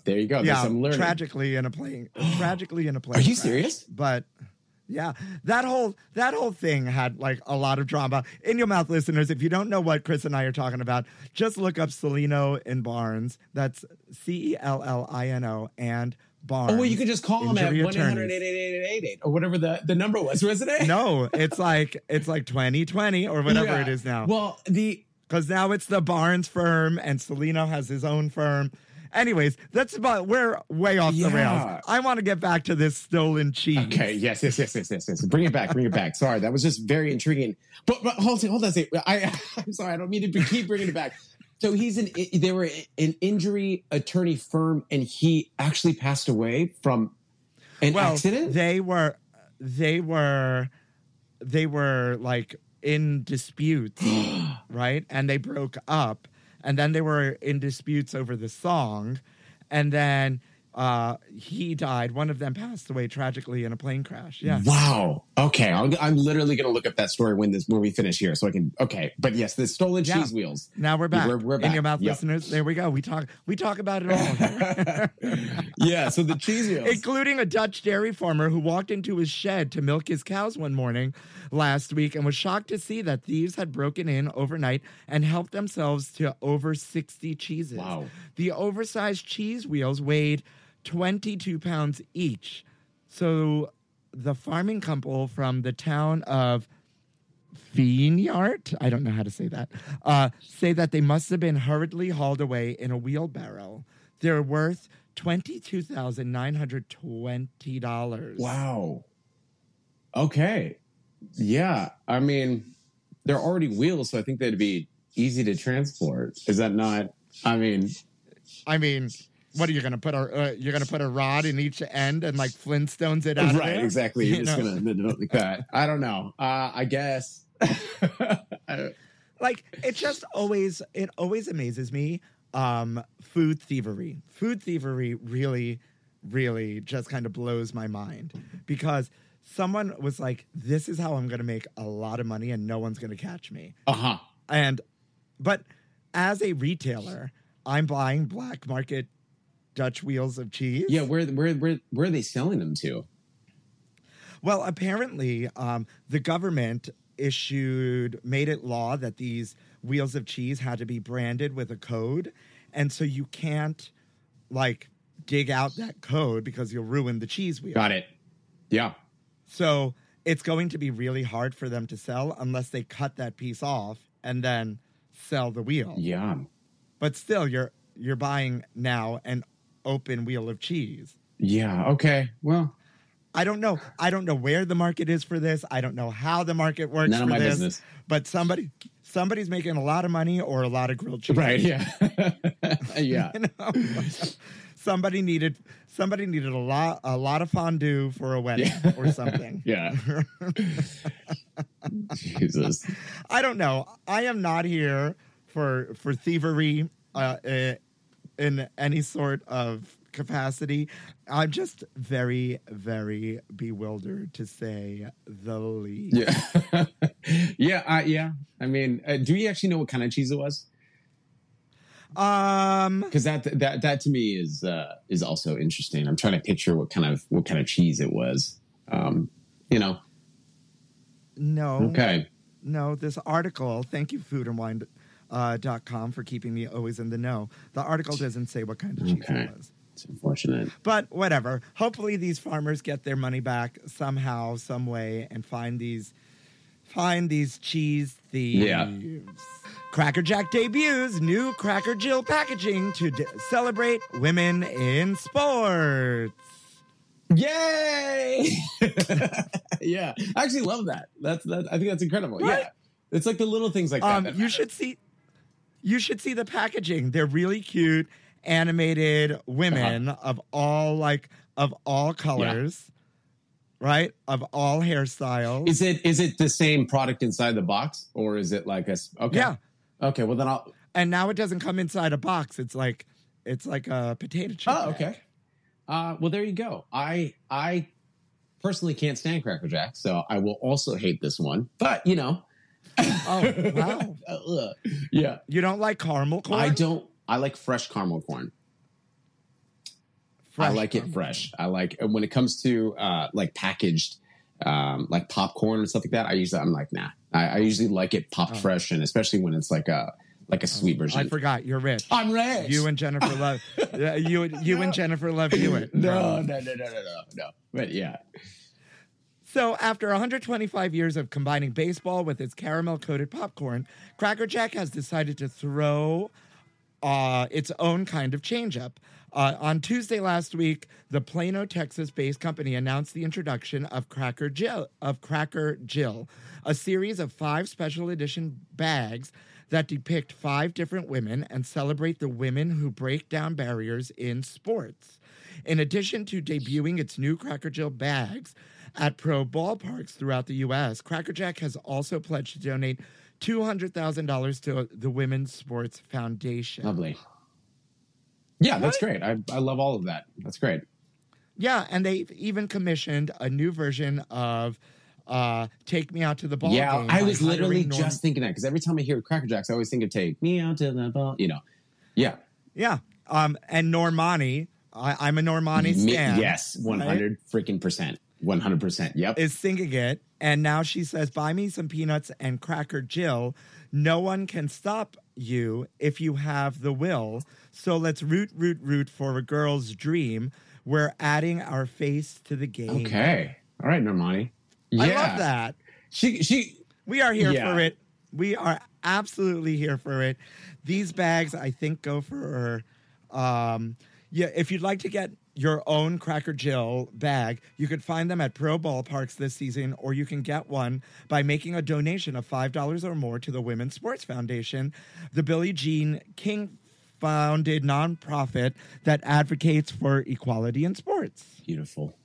there you go. Yeah. There's some learning. Tragically in a plane. Tragically in a plane. Are you crash. serious? But. Yeah, that whole that whole thing had, like, a lot of drama. In Your Mouth, listeners, if you don't know what Chris and I are talking about, just look up Celino and Barnes. That's C E L L I N O and Barnes. Oh, well, you can just call them at one eight hundred eight eight eight eight eight eight or whatever the, the number was, wasn't it? No, it's like it's like twenty twenty or whatever yeah. it is now. Well, the... Because now it's the Barnes firm, and Celino has his own firm. Anyways, that's about, we're way off yeah. the rails. I want to get back to this stolen cheese. Okay, yes, yes, yes, yes, yes, yes. Bring it back, bring it back. Sorry, that was just very intriguing. But, but hold on, hold on a second. I, I'm sorry, I don't mean to keep bringing it back. So he's an, they were an injury attorney firm, and he actually passed away from an well, accident? They were, they were, they were like in disputes, right? And they broke up. And then they were in disputes over the song. And then uh, he died. One of them passed away tragically in a plane crash. Yeah. Wow. Okay. I'm, I'm literally going to look up that story when this when we finish here so I can. Okay. But yes, the stolen cheese yeah. wheels. Now we're back. We're, we're back. In Your Mouth, yep. listeners. There we go. We talk We talk about it all. Yeah. So the cheese wheels. Including a Dutch dairy farmer who walked into his shed to milk his cows one morning last week and was shocked to see that thieves had broken in overnight and helped themselves to over sixty cheeses. Wow. The oversized cheese wheels weighed twenty-two pounds each. So the farming couple from the town of Vignart, I don't know how to say that, uh, say that they must have been hurriedly hauled away in a wheelbarrow. They're worth twenty-two thousand nine hundred twenty dollars. Wow. Okay. Yeah. I mean, they're already wheels, so I think they'd be easy to transport. Is that not... I mean... I mean... What are you gonna put? A, uh, you're gonna put a rod in each end and like Flintstones it out. Right, of it? Exactly. You're you just know? gonna like that. I don't know. Uh, I guess. I like it just always it always amazes me. Um, food thievery, food thievery really, really just kind of blows my mind because someone was like, "This is how I'm gonna make a lot of money and no one's gonna catch me." Uh huh. And, but as a retailer, I'm buying black market Dutch wheels of cheese. Yeah, where where where where are they selling them to? Well, apparently, um, the government issued made it law that these wheels of cheese had to be branded with a code, and so you can't like dig out that code because you'll ruin the cheese wheel. Got it. Yeah. So it's going to be really hard for them to sell unless they cut that piece off and then sell the wheel. Yeah. But still, you're you're buying now and. Open wheel of cheese. Yeah, okay. Well, I don't know. I don't know where the market is for this. I don't know how the market works none for of my this. Business. But somebody somebody's making a lot of money or a lot of grilled cheese. Right, yeah. Yeah. You know? Somebody needed somebody needed a lot a lot of fondue for a wedding yeah. or something. Yeah. Jesus. I don't know. I am not here for for thievery uh, uh in any sort of capacity. I'm just very, very bewildered, to say the least. Yeah. yeah. Uh, yeah. I mean, uh, do we actually know what kind of cheese it was? Um, because that that that to me is uh, is also interesting. I'm trying to picture what kind of what kind of cheese it was. Um, you know. No. Okay. No, this article. Thank you, Food and Wine uh, dot com for keeping me always in the know. The article doesn't say what kind of cheese okay. it was. It's unfortunate, but whatever. Hopefully, these farmers get their money back somehow, some way, and find these find these cheese thieves. Yeah. Cracker Jack debuts new Cracker Jill packaging to d- celebrate women in sports. Yay! Yeah, I actually love that. That's that. I think that's incredible. Right? Yeah, it's like the little things like um, that. that you should see. You should see the packaging. They're really cute, animated women uh-huh. of all like of all colors, yeah. right? Of all hairstyles. Is it is it the same product inside the box, or is it like a okay? Yeah. Okay, well then I'll. And now it doesn't come inside a box. It's like it's like a potato chip. Oh, bag. Okay. Uh, well, there you go. I I personally can't stand Cracker Jack, so I will also hate this one. But you know, oh wow, yeah. You don't like caramel corn? I don't. I like fresh caramel corn. Fresh I like caramel. It fresh. I like when it comes to uh, like packaged. Um, like popcorn and stuff like that. I usually, I'm like, nah. I, I usually like it popped oh. fresh, and especially when it's like a like a sweet version. I forgot you're rich. I'm rich. You and Jennifer Love. uh, you you no. and Jennifer Love Hewitt. No, no, no, no, no, no, no. But yeah. So after one hundred twenty-five years of combining baseball with its caramel coated popcorn, Cracker Jack has decided to throw uh, its own kind of changeup. Uh, on Tuesday last week, the Plano, Texas-based company announced the introduction of Cracker Jill, of Cracker Jill, a series of five special edition bags that depict five different women and celebrate the women who break down barriers in sports. In addition to debuting its new Cracker Jill bags at pro ballparks throughout the U S, Cracker Jack has also pledged to donate two hundred thousand dollars to the Women's Sports Foundation. Lovely. Yeah, that's great. I I love all of that. That's great. Yeah, and they even commissioned a new version of uh, Take Me Out to the Ball yeah, Game. Yeah, I was literally Norm- just thinking that, because every time I hear Cracker Jacks, I always think of Take Me Out to the Ball, you know. Yeah. Yeah, um, and Normani, I, I'm a Normani stan. Me, yes, one hundred freaking percent. one hundred percent, yep. Is singing it, and now she says, buy me some peanuts and Cracker Jill. No one can stop you if you have the will. So let's root, root, root for a girl's dream. We're adding our face to the game. Okay. All right, Normani. Yeah. I love that. She, she. We are here yeah. for it. We are absolutely here for it. These bags, I think, go for her. Um, yeah, if you'd like to get your own Cracker Jill bag, you could find them at pro ballparks this season, or you can get one by making a donation of five dollars or more to the Women's Sports Foundation, the Billie Jean King-founded nonprofit that advocates for equality in sports. Beautiful.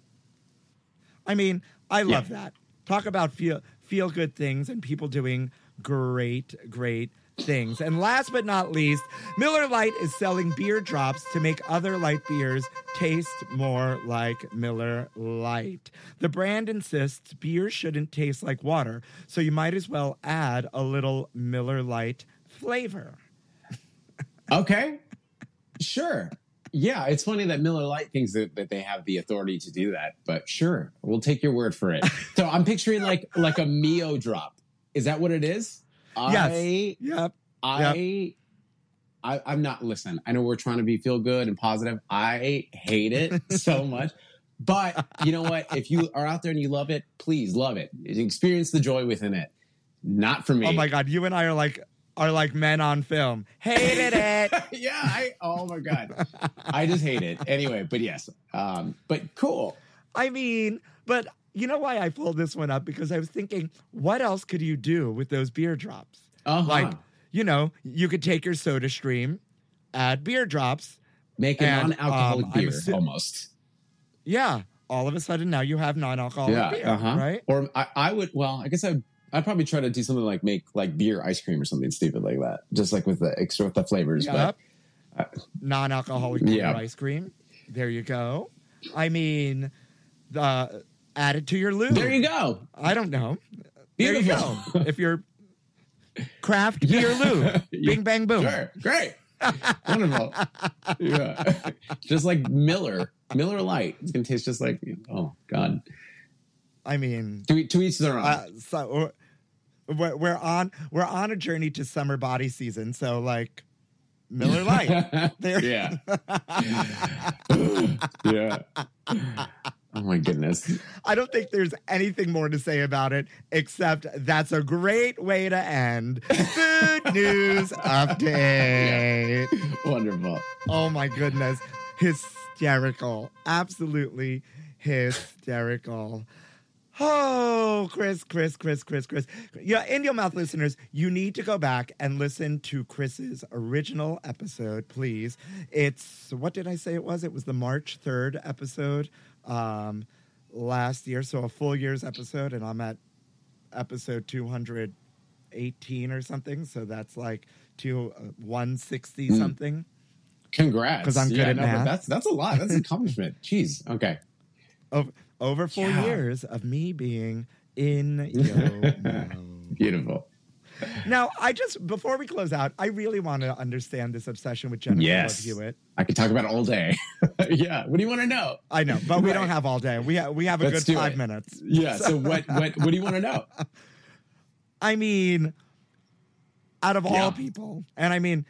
I mean, I love yeah. that. Talk about feel, feel good things and people doing great, great things. And last but not least, Miller Lite is selling beer drops to make other light beers taste more like Miller Lite. The brand insists beer shouldn't taste like water, so you might as well add a little Miller Lite flavor. Okay. Sure. Yeah, it's funny that Miller Lite thinks that, that they have the authority to do that, but sure, we'll take your word for it. So I'm picturing like like a Mio drop. Is that what it is? Yes. I, yep. I, yep. I, I'm not, listen, I know we're trying to be feel good and positive. I hate it so much, but you know what? If you are out there and you love it, please love it. Experience the joy within it. Not for me. Oh my God. You and I are like, are like men on film. Hated it. yeah. I, oh my God. I just hate it anyway, but yes. Um, but cool. I mean, but you know why I pulled this one up? Because I was thinking, what else could you do with those beer drops? Uh-huh. Like, you know, you could take your soda stream, add beer drops. Make a and, non-alcoholic um, beer, assu- almost. Yeah. All of a sudden, now you have non-alcoholic yeah, beer, uh-huh. right? Or I, I would, well, I guess I'd, I'd probably try to do something like make like beer ice cream or something stupid like that. Just like with the extra with the flavors. Yep. But, uh, non-alcoholic beer yeah. ice cream. There you go. I mean, uh, add it to your loo. There you go. I don't know. Beautiful. There you go. If you're craft beer loo. Bing, bang, boom. Sure. Great. Wonderful. Yeah. Just like Miller. Miller Lite. It's going to taste just like, oh, God. I mean. To, to each their own. Uh, so, we're, we're, on, we're on a journey to summer body season. So, like, Miller Lite. There. Yeah. Yeah. Oh, my goodness. I don't think there's anything more to say about it, except that's a great way to end Food News Update. Yeah. Wonderful. Oh, my goodness. Hysterical. Absolutely hysterical. Oh, Chris, Chris, Chris, Chris, Chris. Yeah, In Your Mouth listeners, you need to go back and listen to Chris's original episode, please. It's, what did I say it was? It was the March third episode um, last year, so a full year's episode, and I'm at episode two hundred eighteen or something, so that's like two, uh, one sixty mm. something. Congrats. Because I'm good yeah, at no, math. That's, that's a lot. That's an accomplishment. Jeez. Okay. Over, over four yeah. years of me being in your Beautiful. Now, I just, before we close out, I really want to understand this obsession with Jennifer yes. Love Hewitt. I could talk about it all day. Yeah. What do you want to know? I know, but right. we don't have all day. We, ha- we have a Let's good five it. minutes. Yeah. So what, what, what do you want to know? I mean, out of yeah. all people, and I mean,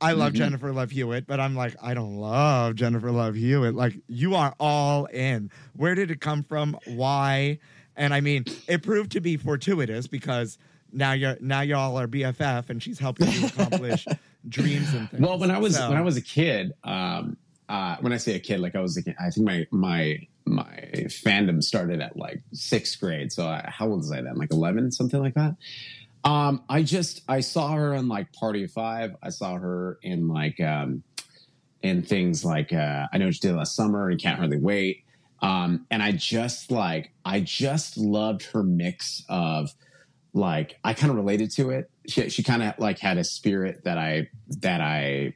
I love mm-hmm. Jennifer Love Hewitt, but I'm like, I don't love Jennifer Love Hewitt. Like, you are all in. Where did it come from? Why? And I mean, it proved to be fortuitous because now you're now y'all are B F F, and she's helping you accomplish dreams and things. Well, when I was so, when I was a kid, um, uh, when I say a kid, like I was a kid, I think my my my fandom started at like sixth grade. So I, how old was I then? Like eleven, something like that. Um, I just, I saw her in like Party of Five. I saw her in like, um, in things like, uh, I Know What You Did Last Summer and Can't Hardly Wait. Um, and I just like, I just loved her mix of like, I kind of related to it. She, she kind of like had a spirit that I, that I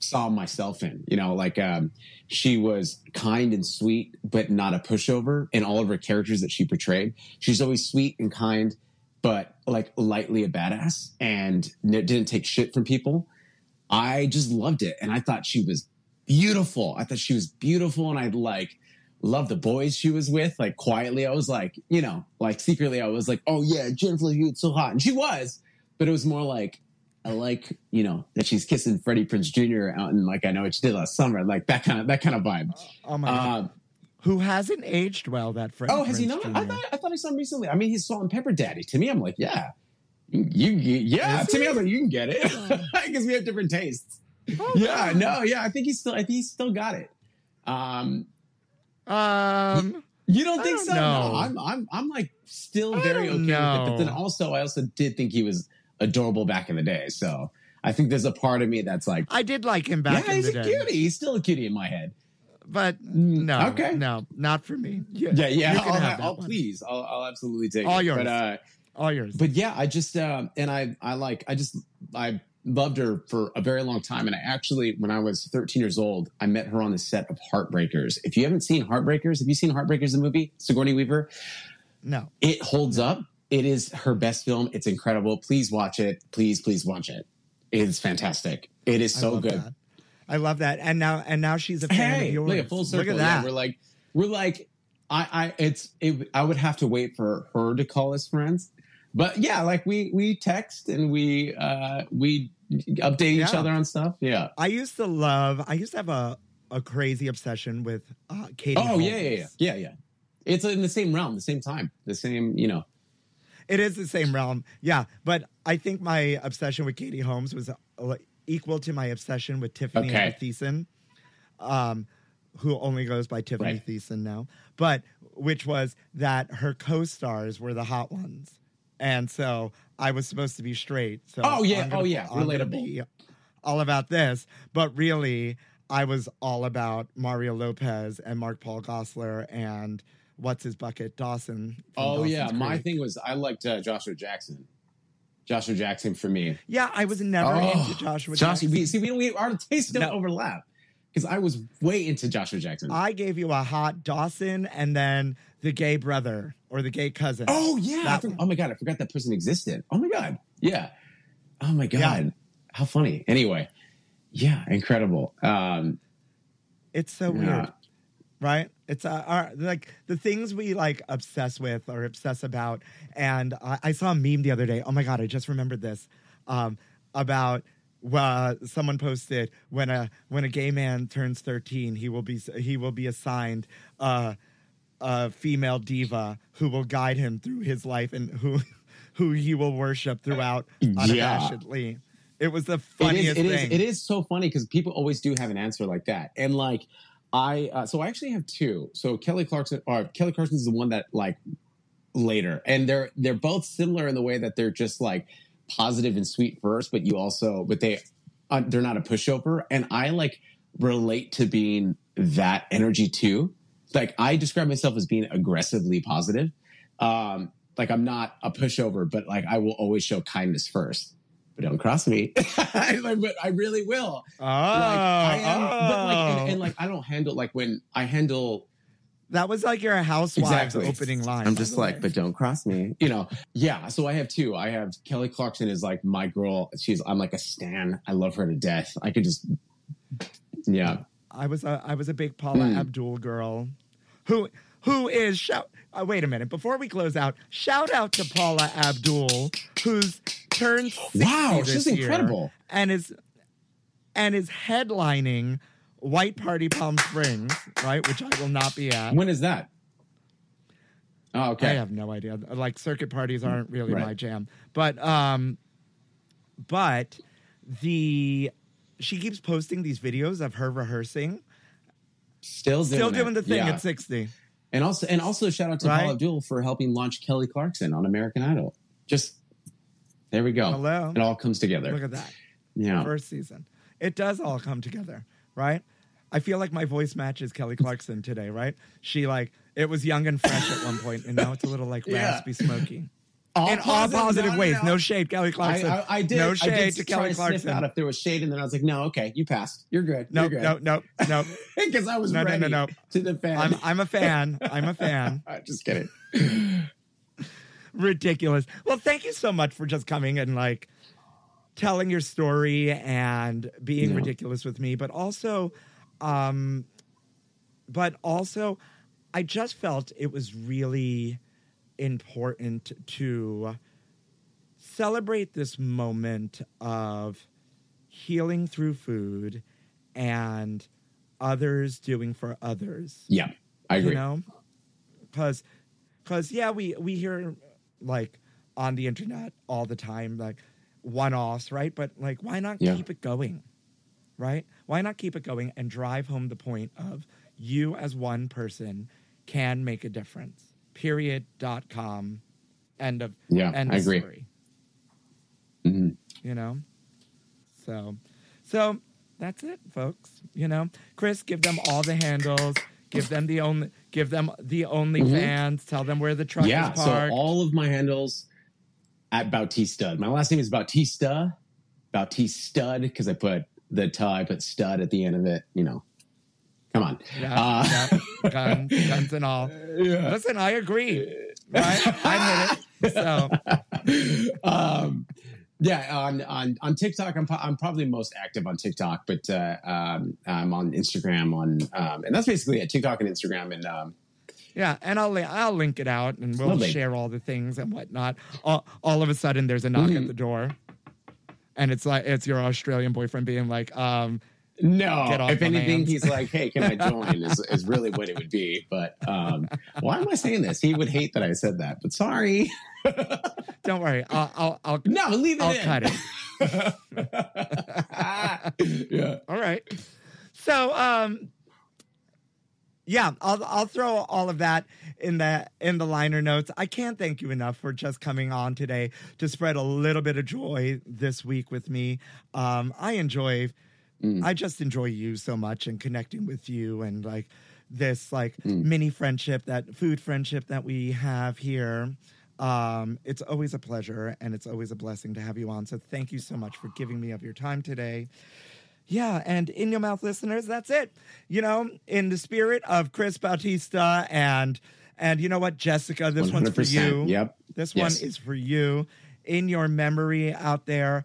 saw myself in, you know, like, um, she was kind and sweet, but not a pushover in all of her characters that she portrayed. She's always sweet and kind, but like lightly a badass, and didn't take shit from people. I just loved it. And I thought she was beautiful. I thought she was beautiful. And I like loved the boys she was with, like quietly. I was like, you know, like secretly I was like, oh yeah, Jennifer, you're so hot. And she was, but it was more like, I like, you know, that she's kissing Freddie Prinze Junior out in like, I Know What You Did Last Summer. Like that kind of, that kind of vibe. Oh my God. Um, Who hasn't aged well, that friend. Oh, has he not? I thought, I thought I saw him recently. I mean, he's Salt and Pepper Daddy. To me, I'm like, yeah. you, you Yeah, to me, I'm like, you can get it. Because we have different tastes. Oh, yeah, God. no, yeah. I think he's still I think he's still got it. Um, um You don't think don't so? Know. No, I'm I'm I'm like still very okay know. with it. But then also I also did think he was adorable back in the day. So I think there's a part of me that's like I did like him back yeah, in the day. Yeah, he's a cutie. He's still a cutie in my head. But no, okay. no, not for me. You, yeah, yeah. I'll, have, I'll please. I'll, I'll absolutely take all it. yours. But, uh, all yours. But yeah, I just um, and I, I like, I just, I loved her for a very long time. And I actually, when I was thirteen years old, I met her on the set of Heartbreakers. If you haven't seen Heartbreakers, have you seen Heartbreakers, the movie? Sigourney Weaver. No, it holds no. up. It is her best film. It's incredible. Please watch it. Please, please watch it. It's fantastic. It is so good. That. I love that. And now and now she's a fan hey, of yours. Look at full circle. Look at that. Yeah, we're like we're like I, I it's it, I would have to wait for her to call us friends. But yeah, like we we text and we uh, we update yeah. each other on stuff. Yeah. I used to love I used to have a, a crazy obsession with uh, Katie Oh Holmes. yeah, yeah, yeah. Yeah, yeah. It's in the same realm, the same time, the same, you know. It is the same realm. Yeah, but I think my obsession with Katie Holmes was like equal to my obsession with Tiffany okay. Thiessen, um, who only goes by Tiffany right. Thiessen now, but which was that her co-stars were the hot ones. And so I was supposed to be straight. So oh, yeah. Gonna, oh, yeah. I'm relatable. All about this. But really, I was all about Mario Lopez and Mark Paul Gosselaar and what's his bucket, Dawson. Oh, Dawson's yeah. Creek. My thing was I liked uh, Joshua Jackson. Joshua Jackson for me. Yeah, I was never oh, into Joshua Jackson. Josh, we, see, we, we our tastes don't no. overlap. Because I was way into Joshua Jackson. I gave you a hot Dawson and then the gay brother or the gay cousin. Oh, yeah. For- oh, my God. I forgot that person existed. Oh, my God. Yeah. Oh, my God. Yeah. How funny. Anyway. Yeah. Incredible. Um, it's so yeah. weird. Right? It's uh, our, like the things we like obsess with or obsess about. And I, I saw a meme the other day. Oh, my God. I just remembered this um, about... Well, uh, someone posted when a when a gay man turns thirteen, he will be he will be assigned uh, a female diva who will guide him through his life and who who he will worship throughout unabashedly. Yeah. It was the funniest it is, it thing. Is, it is so funny because people always do have an answer like that, and like I uh, so I actually have two. So Kelly Clarkson or Kelly Clarkson is the one that like later, and they're they're both similar in the way that they're just like. Positive and sweet first, but you also, but they, uh, they're not a pushover. And I like relate to being that energy too. Like I describe myself as being aggressively positive. Um, like I'm not a pushover, but like I will always show kindness first. But don't cross me. But I really will. Oh, like, I am, oh. But like, and, and like I don't handle like when I handle. That was like your Housewives exactly. opening line. I'm just like, way. But don't cross me. You know, yeah. So I have two. I have Kelly Clarkson is like my girl. She's I'm like a stan. I love her to death. I could just, yeah. I was a, I was a big Paula mm. Abdul girl, who who is shout. Uh, wait a minute. Before we close out, shout out to Paula Abdul, who's turned sixty wow, this she's year incredible, and is and is headlining. White Party Palm Springs, right? Which I will not be at. When is that? Oh, okay. I have no idea. Like circuit parties aren't really right. my jam. But um but the she keeps posting these videos of her rehearsing. Still doing Still doing it. the thing yeah. at sixty. And also and also shout out to right? Paula Abdul for helping launch Kelly Clarkson on American Idol. Just there we go. Hello. It all comes together. Look at that. Yeah. First season. It does all come together. Right? I feel like my voice matches Kelly Clarkson today, right? She like, it was young and fresh at one point, and now it's a little like yeah. raspy, smoky. All in positive, all positive no, ways. No. no shade, Kelly Clarkson. I, I, I did. No shade I did to Kelly Clarkson. Out if there was shade, and then I was like, no, okay, you passed. You're good. No, You're good. no, no, no. Because I was no, ready no, no, no. to the fan. I'm, I'm a fan. I'm a fan. Just kidding. Ridiculous. Well, thank you so much for just coming and like, telling your story and being no. ridiculous with me, but also, um, but also, I just felt it was really important to celebrate this moment of healing through food and others doing for others. Yeah, I agree. You know, because, because yeah, we we hear like on the internet all the time like. One-offs, right? But like, why not yeah. keep it going, right? Why not keep it going and drive home the point of you as one person can make a difference. Period. Dot com. End of. Yeah, end I of agree. Story. Mm-hmm. You know, so, so that's it, folks. You know, Chris, give them all the handles. Give them the only. Give them the only mm-hmm. fans. Tell them where the truck yeah, is parked. So all of my handles. At Bautista. My last name is Bautista. Bautista, because I put the tie, I put stud at the end of it. You know, come on. Yeah, uh, yeah. Guns, guns and all. Yeah. Listen, I agree. Right? I did it. So. Um, yeah, on, on, on TikTok, I'm, I'm probably most active on TikTok, but uh, um, I'm on Instagram. on um, And that's basically it, TikTok and Instagram and um Yeah, and I'll I'll link it out, and we'll Lovely. share all the things and whatnot. All, all of a sudden, there's a knock mm-hmm. at the door, and it's like it's your Australian boyfriend being like, um, "No, get off if my anything, hands. He's like, hey, can I join?" is is really what it would be. But um, why am I saying this? He would hate that I said that. But sorry, don't worry. I'll I'll, I'll no leave it. I'll in. cut it. Yeah. All right. So. Um, Yeah, I'll I'll throw all of that in the in the liner notes. I can't thank you enough for just coming on today to spread a little bit of joy this week with me. Um, I enjoy, mm. I just enjoy you so much and connecting with you and like this like mm. mini friendship, that food friendship that we have here. Um, it's always a pleasure and it's always a blessing to have you on. So thank you so much for giving me of your time today. Yeah, and In Your Mouth listeners, that's it. You know, in the spirit of Chris Bautista and, and you know what, Jessica, this one hundred percent. One's for you. Yep. This yes. one is for you. In your memory out there,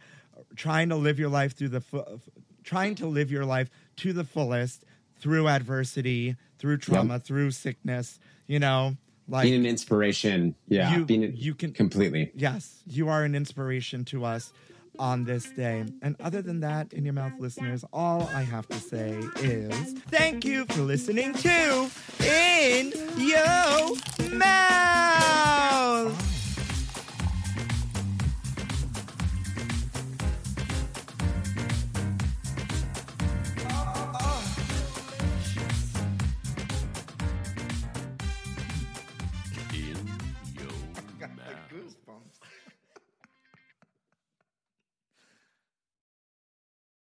trying to live your life through the fu- trying to live your life to the fullest through adversity, through trauma, yep. through sickness, you know, like being an inspiration. Yeah, you, being a, you can completely. Yes, you are an inspiration to us on this day. And other than that, In Your Mouth listeners, all I have to say is thank you for listening to In Your Mouth. In Your Mouth.